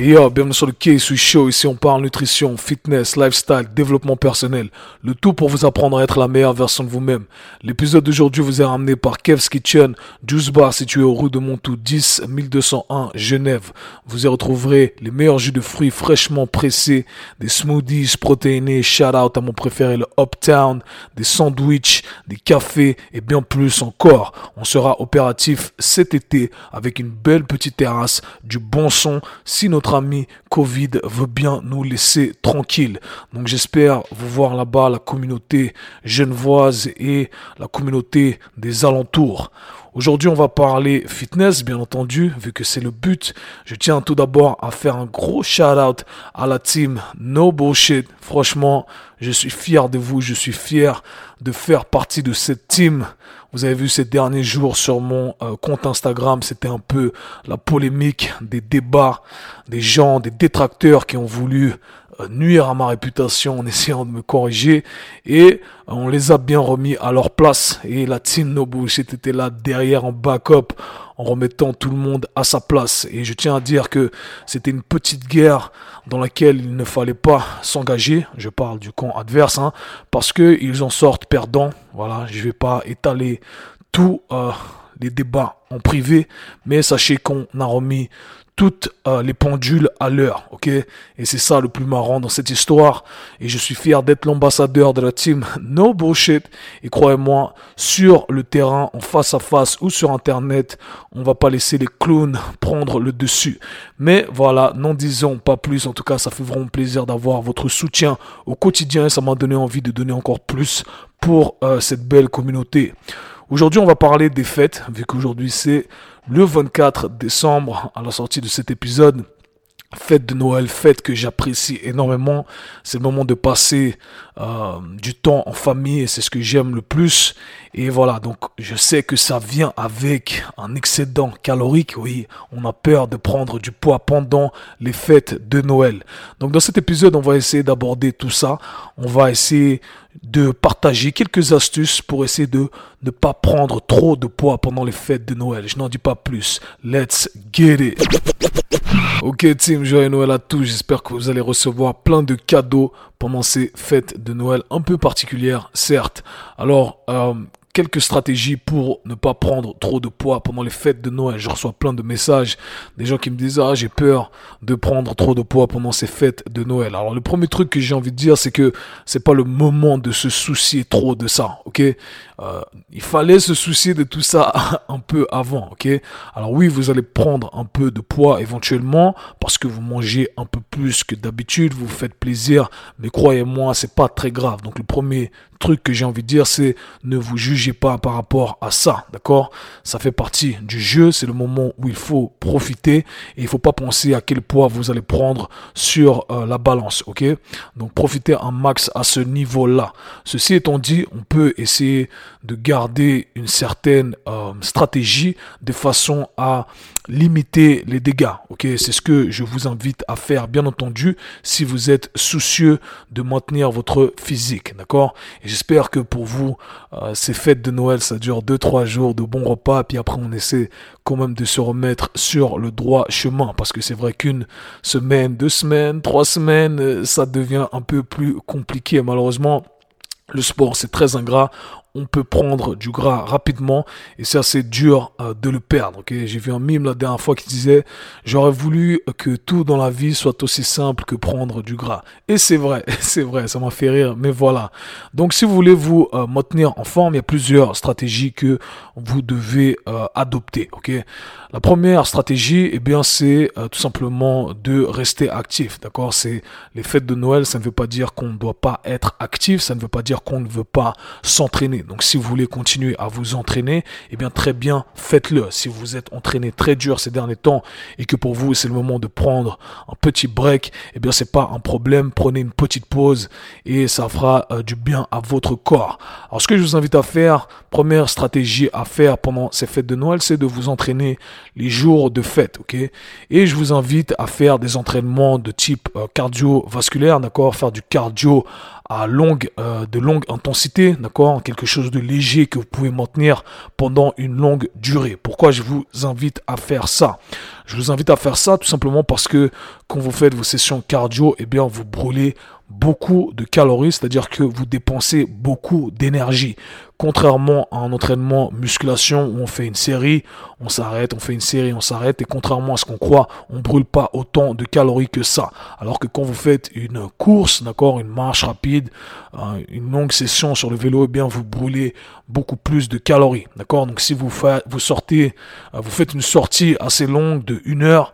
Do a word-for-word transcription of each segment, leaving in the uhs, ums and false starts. Yo, bienvenue sur le K S W Show. Ici on parle nutrition, fitness, lifestyle, développement personnel. Le tout pour vous apprendre à être la meilleure version de vous-même. L'épisode d'aujourd'hui vous est ramené par Kev's Kitchen, Juice Bar situé aux rues de Montoux dix mille deux cent un, Genève. Vous y retrouverez les meilleurs jus de fruits fraîchement pressés, des smoothies protéinés, shout out à mon préféré le Uptown, des sandwichs, des cafés et bien plus encore. On sera opératif cet été avec une belle petite terrasse, du bon son, si notre ami Covid veut bien nous laisser tranquille. Donc j'espère vous voir là-bas, la communauté genevoise et la communauté des alentours. Aujourd'hui, on va parler fitness, bien entendu, vu que c'est le but. Je tiens tout d'abord à faire un gros shout-out à la team No Bullshit. Franchement, je suis fier de vous, je suis fier de faire partie de cette team. Vous avez vu ces derniers jours sur mon euh, compte Instagram, c'était un peu la polémique, des débats, des gens, des détracteurs qui ont voulu euh, nuire à ma réputation en essayant de me corriger. Et euh, on les a bien remis à leur place. Et la team No Bullshit était là derrière en backup, en remettant tout le monde à sa place. Et je tiens à dire que c'était une petite guerre dans laquelle il ne fallait pas s'engager. Je parle du camp adverse, hein, parce que ils en sortent perdants. Voilà, je vais pas étaler tous euh, les débats en privé, mais sachez qu'on a remis toutes euh, les pendules à l'heure, ok? Et c'est ça le plus marrant dans cette histoire. Et je suis fier d'être l'ambassadeur de la team No Bullshit. Et croyez-moi, sur le terrain, en face à face ou sur Internet, on va pas laisser les clowns prendre le dessus. Mais voilà, n'en disons pas plus. En tout cas, ça fait vraiment plaisir d'avoir votre soutien au quotidien. Et ça m'a donné envie de donner encore plus pour euh, cette belle communauté. Aujourd'hui, on va parler des fêtes, vu qu'aujourd'hui c'est le vingt-quatre décembre, à la sortie de cet épisode. Fête de Noël, fête que j'apprécie énormément. C'est le moment de passer euh, du temps en famille et c'est ce que j'aime le plus. Et voilà, donc je sais que ça vient avec un excédent calorique. Oui, on a peur de prendre du poids pendant les fêtes de Noël. Donc dans cet épisode, on va essayer d'aborder tout ça. On va essayer de partager quelques astuces pour essayer de ne pas prendre trop de poids pendant les fêtes de Noël. Je n'en dis pas plus. Let's get it. Ok team, joyeux Noël à tous, j'espère que vous allez recevoir plein de cadeaux pendant ces fêtes de Noël un peu particulières, certes. Alors, euh, quelques stratégies pour ne pas prendre trop de poids pendant les fêtes de Noël. Je reçois plein de messages, des gens qui me disent « Ah, j'ai peur de prendre trop de poids pendant ces fêtes de Noël. » Alors, le premier truc que j'ai envie de dire, c'est que c'est pas le moment de se soucier trop de ça, ok ? Euh, il fallait se soucier de tout ça un peu avant, ok ? Alors oui, vous allez prendre un peu de poids éventuellement parce que vous mangez un peu plus que d'habitude, vous vous faites plaisir, mais croyez-moi, c'est pas très grave. Donc le premier truc que j'ai envie de dire, c'est ne vous jugez pas par rapport à ça, d'accord ? Ça fait partie du jeu, c'est le moment où il faut profiter et il faut pas penser à quel poids vous allez prendre sur euh, la balance, ok ? Donc profitez un max à ce niveau-là. Ceci étant dit, on peut essayer de garder une certaine euh, stratégie de façon à limiter les dégâts. Ok, c'est ce que je vous invite à faire, bien entendu, si vous êtes soucieux de maintenir votre physique, d'accord ? Et j'espère que pour vous, euh, ces fêtes de Noël, ça dure deux trois jours de bons repas, puis après on essaie quand même de se remettre sur le droit chemin, parce que c'est vrai qu'une semaine, deux semaines, trois semaines, ça devient un peu plus compliqué. Malheureusement, le sport, c'est très ingrat. On peut prendre du gras rapidement et c'est assez dur euh, de le perdre. Okay, j'ai vu un mime la dernière fois qui disait « J'aurais voulu que tout dans la vie soit aussi simple que prendre du gras. » Et c'est vrai, c'est vrai, ça m'a fait rire, mais voilà. Donc si vous voulez vous euh, maintenir en forme, il y a plusieurs stratégies que vous devez euh, adopter. Okay, la première stratégie, eh bien, c'est euh, tout simplement de rester actif. D'accord, c'est les fêtes de Noël, ça ne veut pas dire qu'on ne doit pas être actif, ça ne veut pas dire qu'on ne veut pas s'entraîner. Donc si vous voulez continuer à vous entraîner, eh bien très bien, faites-le. Si vous êtes entraîné très dur ces derniers temps et que pour vous c'est le moment de prendre un petit break, eh bien c'est pas un problème, prenez une petite pause et ça fera euh, du bien à votre corps. Alors ce que je vous invite à faire, première stratégie à faire pendant ces fêtes de Noël, c'est de vous entraîner les jours de fête, ok ? Et je vous invite à faire des entraînements de type euh, cardiovasculaire, d'accord ? Faire du cardio à longue, euh, de longue intensité, d'accord ? Quelque chose de léger que vous pouvez maintenir pendant une longue durée. Pourquoi je vous invite à faire ça ? Je vous invite à faire ça tout simplement parce que quand vous faites vos sessions cardio, eh bien vous brûlez beaucoup de calories, c'est-à-dire que vous dépensez beaucoup d'énergie. Contrairement à un entraînement musculation où on fait une série, on s'arrête, on fait une série, on s'arrête, et contrairement à ce qu'on croit, on brûle pas autant de calories que ça. Alors que quand vous faites une course, d'accord, une marche rapide, euh, une longue session sur le vélo, eh bien vous brûlez beaucoup plus de calories, d'accord. Donc si vous fa- vous sortez, euh, vous faites une sortie assez longue de une heure,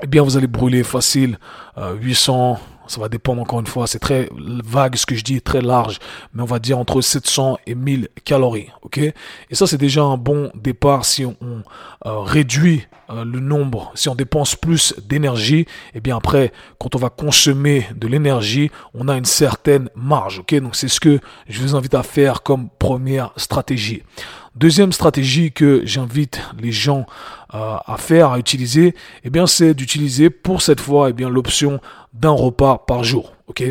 eh bien vous allez brûler facile euh, huit cents. Ça va dépendre encore une fois, c'est très vague ce que je dis, très large, mais on va dire entre sept cents et mille calories, ok ? Et ça, c'est déjà un bon départ si on, on euh, réduit euh, le nombre, si on dépense plus d'énergie, et bien après, quand on va consommer de l'énergie, on a une certaine marge, ok ? Donc, c'est ce que je vous invite à faire comme première stratégie. Deuxième stratégie que j'invite les gens euh, à faire, à utiliser, eh bien, c'est d'utiliser pour cette fois, eh bien, l'option d'un repas par jour. Ok.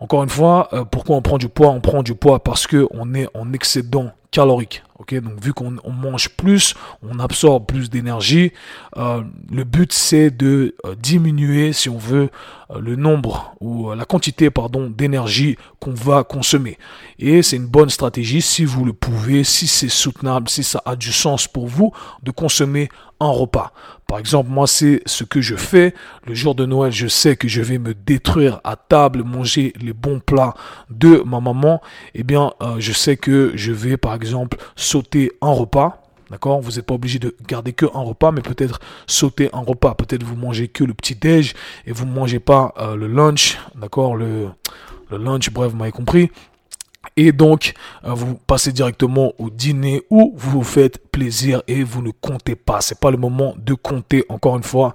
Encore une fois, euh, pourquoi on prend du poids ? On prend du poids parce que on est en excédent calorique. Ok. Donc, vu qu'on on mange plus, on absorbe plus d'énergie. Euh, le but, c'est de euh, diminuer, si on veut, euh, le nombre ou euh, la quantité, pardon, d'énergie qu'on va consommer. Et c'est une bonne stratégie si vous le pouvez, si c'est soutenable, si ça a du sens pour vous de consommer un repas. Par exemple, moi, c'est ce que je fais. Le jour de Noël, je sais que je vais me détruire à table, manger les bons plats de ma maman. Eh bien, euh, je sais que je vais, par exemple, sauter un repas. D'accord, vous n'êtes pas obligé de garder que un repas, mais peut-être sauter un repas. Peut-être vous mangez que le petit-déj et vous ne mangez pas euh, le lunch. D'accord, le, le lunch, bref, vous m'avez compris. Et donc, euh, vous passez directement au dîner où vous vous faites plaisir et vous ne comptez pas. C'est pas le moment de compter, encore une fois.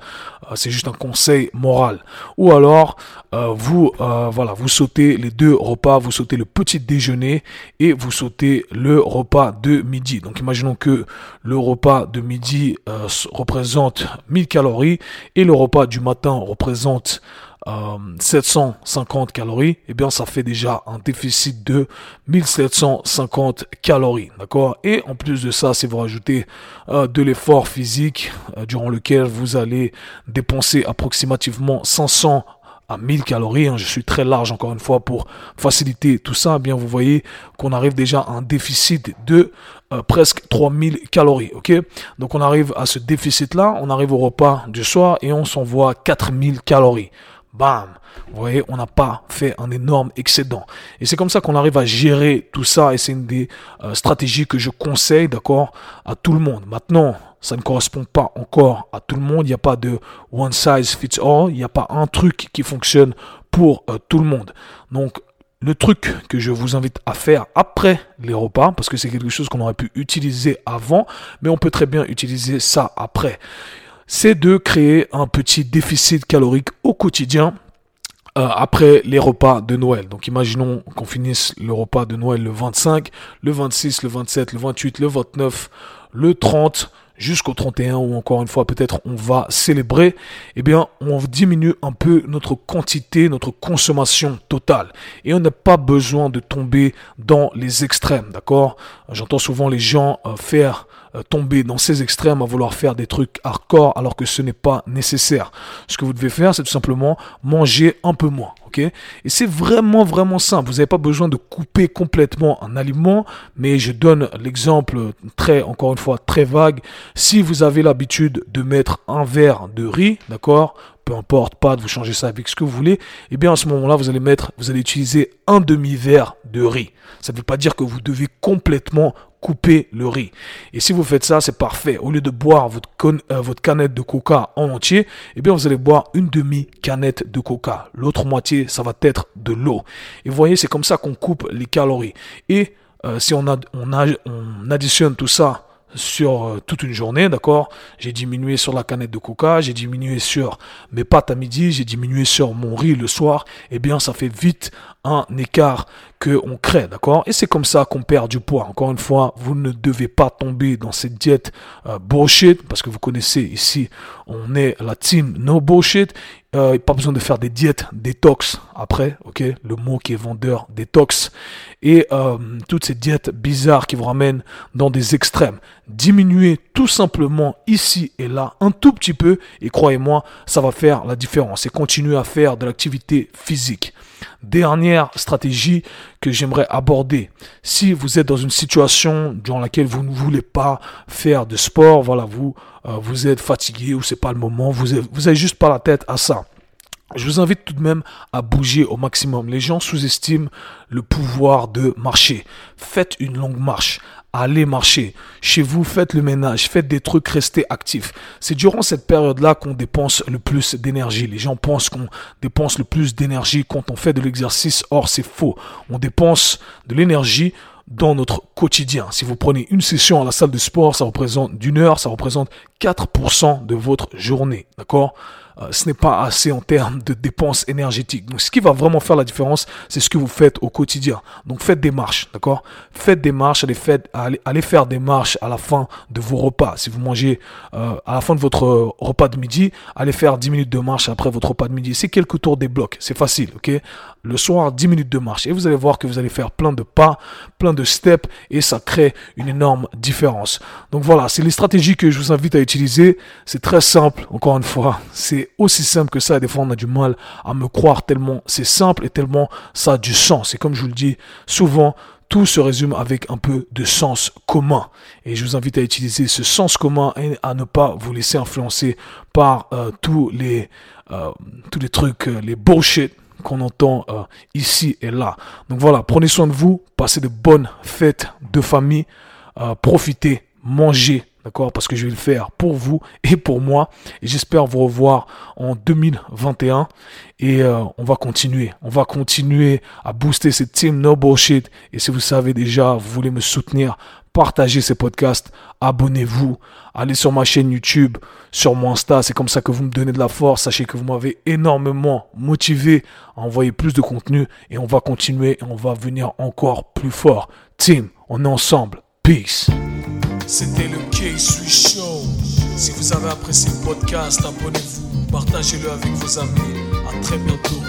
Euh, c'est juste un conseil moral. Ou alors, euh, vous euh, voilà, vous sautez les deux repas, vous sautez le petit déjeuner et vous sautez le repas de midi. Donc, imaginons que le repas de midi euh, représente mille calories et le repas du matin représente Euh, sept cent cinquante calories, eh bien ça fait déjà un déficit de mille sept cent cinquante calories, d'accord ? Et en plus de ça, si vous rajoutez euh, de l'effort physique euh, durant lequel vous allez dépenser approximativement cinq cents à mille calories, hein, je suis très large encore une fois pour faciliter tout ça, eh bien vous voyez qu'on arrive déjà à un déficit de Euh, presque trois mille calories, ok. Donc on arrive à ce déficit là, on arrive au repas du soir et on s'envoie quatre mille calories. Bam! Vous voyez, on n'a pas fait un énorme excédent. Et c'est comme ça qu'on arrive à gérer tout ça et c'est une des euh, stratégies que je conseille, d'accord, à tout le monde. Maintenant, ça ne correspond pas encore à tout le monde. Il n'y a pas de one size fits all. Il n'y a pas un truc qui fonctionne pour euh, tout le monde. Donc, le truc que je vous invite à faire après les repas, parce que c'est quelque chose qu'on aurait pu utiliser avant, mais on peut très bien utiliser ça après, c'est de créer un petit déficit calorique au quotidien euh, après les repas de Noël. Donc imaginons qu'on finisse le repas de Noël le vingt-cinq, le vingt-six, le vingt-sept, le vingt-huit, le vingt-neuf, le trente... jusqu'au trente et un, ou encore une fois, peut-être on va célébrer, eh bien, on diminue un peu notre quantité, notre consommation totale. Et on n'a pas besoin de tomber dans les extrêmes, d'accord ? J'entends souvent les gens euh, faire euh, tomber dans ces extrêmes, à vouloir faire des trucs hardcore, alors que ce n'est pas nécessaire. Ce que vous devez faire, c'est tout simplement manger un peu moins. Okay. Et c'est vraiment, vraiment simple. Vous n'avez pas besoin de couper complètement un aliment, mais je donne l'exemple très, encore une fois, très vague. Si vous avez l'habitude de mettre un verre de riz, d'accord, peu importe, pâte, vous changez ça avec ce que vous voulez, eh bien à ce moment-là, vous allez mettre, vous allez utiliser un demi-verre de riz. Ça ne veut pas dire que vous devez complètement couper le riz. Et si vous faites ça, c'est parfait. Au lieu de boire votre, con, euh, votre canette de coca en entier, eh bien vous allez boire une demi-canette de coca. L'autre moitié, ça va être de l'eau. Et vous voyez, c'est comme ça qu'on coupe les calories. Et euh, si on, a, on, a, on additionne tout ça sur euh, toute une journée, d'accord, j'ai diminué sur la canette de coca, j'ai diminué sur mes pâtes à midi, j'ai diminué sur mon riz le soir, eh bien ça fait vite un écart qu'on crée, d'accord, et c'est comme ça qu'on perd du poids. Encore une fois, vous ne devez pas tomber dans cette diète euh, bullshit, parce que vous connaissez ici, on est la team no bullshit. Euh, pas besoin de faire des diètes détox après, ok, le mot qui est vendeur, détox, et euh, toutes ces diètes bizarres qui vous ramènent dans des extrêmes. Diminuez tout simplement ici et là un tout petit peu, et croyez-moi, ça va faire la différence, et continuez à faire de l'activité physique. Dernière stratégie que j'aimerais aborder, si vous êtes dans une situation dans laquelle vous ne voulez pas faire de sport, voilà, vous euh, vous êtes fatigué ou c'est pas le moment, vous avez, vous avez juste pas la tête à ça. Je vous invite tout de même à bouger au maximum. Les gens sous-estiment le pouvoir de marcher. Faites une longue marche. Allez marcher. Chez vous, faites le ménage. Faites des trucs, restez actifs. C'est durant cette période-là qu'on dépense le plus d'énergie. Les gens pensent qu'on dépense le plus d'énergie quand on fait de l'exercice. Or, c'est faux. On dépense de l'énergie dans notre quotidien. Si vous prenez une session à la salle de sport, ça représente d'une heure, ça représente quatre pour cent de votre journée, d'accord ? Euh, ce n'est pas assez en termes de dépenses énergétiques. Donc, ce qui va vraiment faire la différence, c'est ce que vous faites au quotidien. Donc, faites des marches, d'accord ? Faites des marches, allez, faites, allez, allez faire des marches à la fin de vos repas. Si vous mangez euh, à la fin de votre repas de midi, allez faire dix minutes de marche après votre repas de midi. C'est quelques tours des blocs, c'est facile, ok ? Le soir, dix minutes de marche. Et vous allez voir que vous allez faire plein de pas, plein de de step, et ça crée une énorme différence. Donc voilà, c'est les stratégies que je vous invite à utiliser. C'est très simple, encore une fois, c'est aussi simple que ça. Des fois on a du mal à me croire tellement c'est simple et tellement ça a du sens. Et comme je vous le dis souvent, tout se résume avec un peu de sens commun. Et je vous invite à utiliser ce sens commun et à ne pas vous laisser influencer par euh, tous les euh, tous les trucs, euh, les bullshit qu'on entend euh, ici et là. Donc voilà, prenez soin de vous, passez de bonnes fêtes de famille, euh, profitez, mangez, d'accord, parce que je vais le faire pour vous et pour moi, et j'espère vous revoir en deux mille vingt et un, et euh, on va continuer, on va continuer à booster cette team no bullshit. Et si vous savez déjà, vous voulez me soutenir, partagez ces podcasts, abonnez-vous, allez sur ma chaîne YouTube, sur mon Insta, c'est comme ça que vous me donnez de la force. Sachez que vous m'avez énormément motivé à envoyer plus de contenu, et on va continuer et on va venir encore plus fort. Team, on est ensemble. Peace. C'était le K S W Show. Si vous avez apprécié le podcast, abonnez-vous, partagez-le avec vos amis. À très bientôt.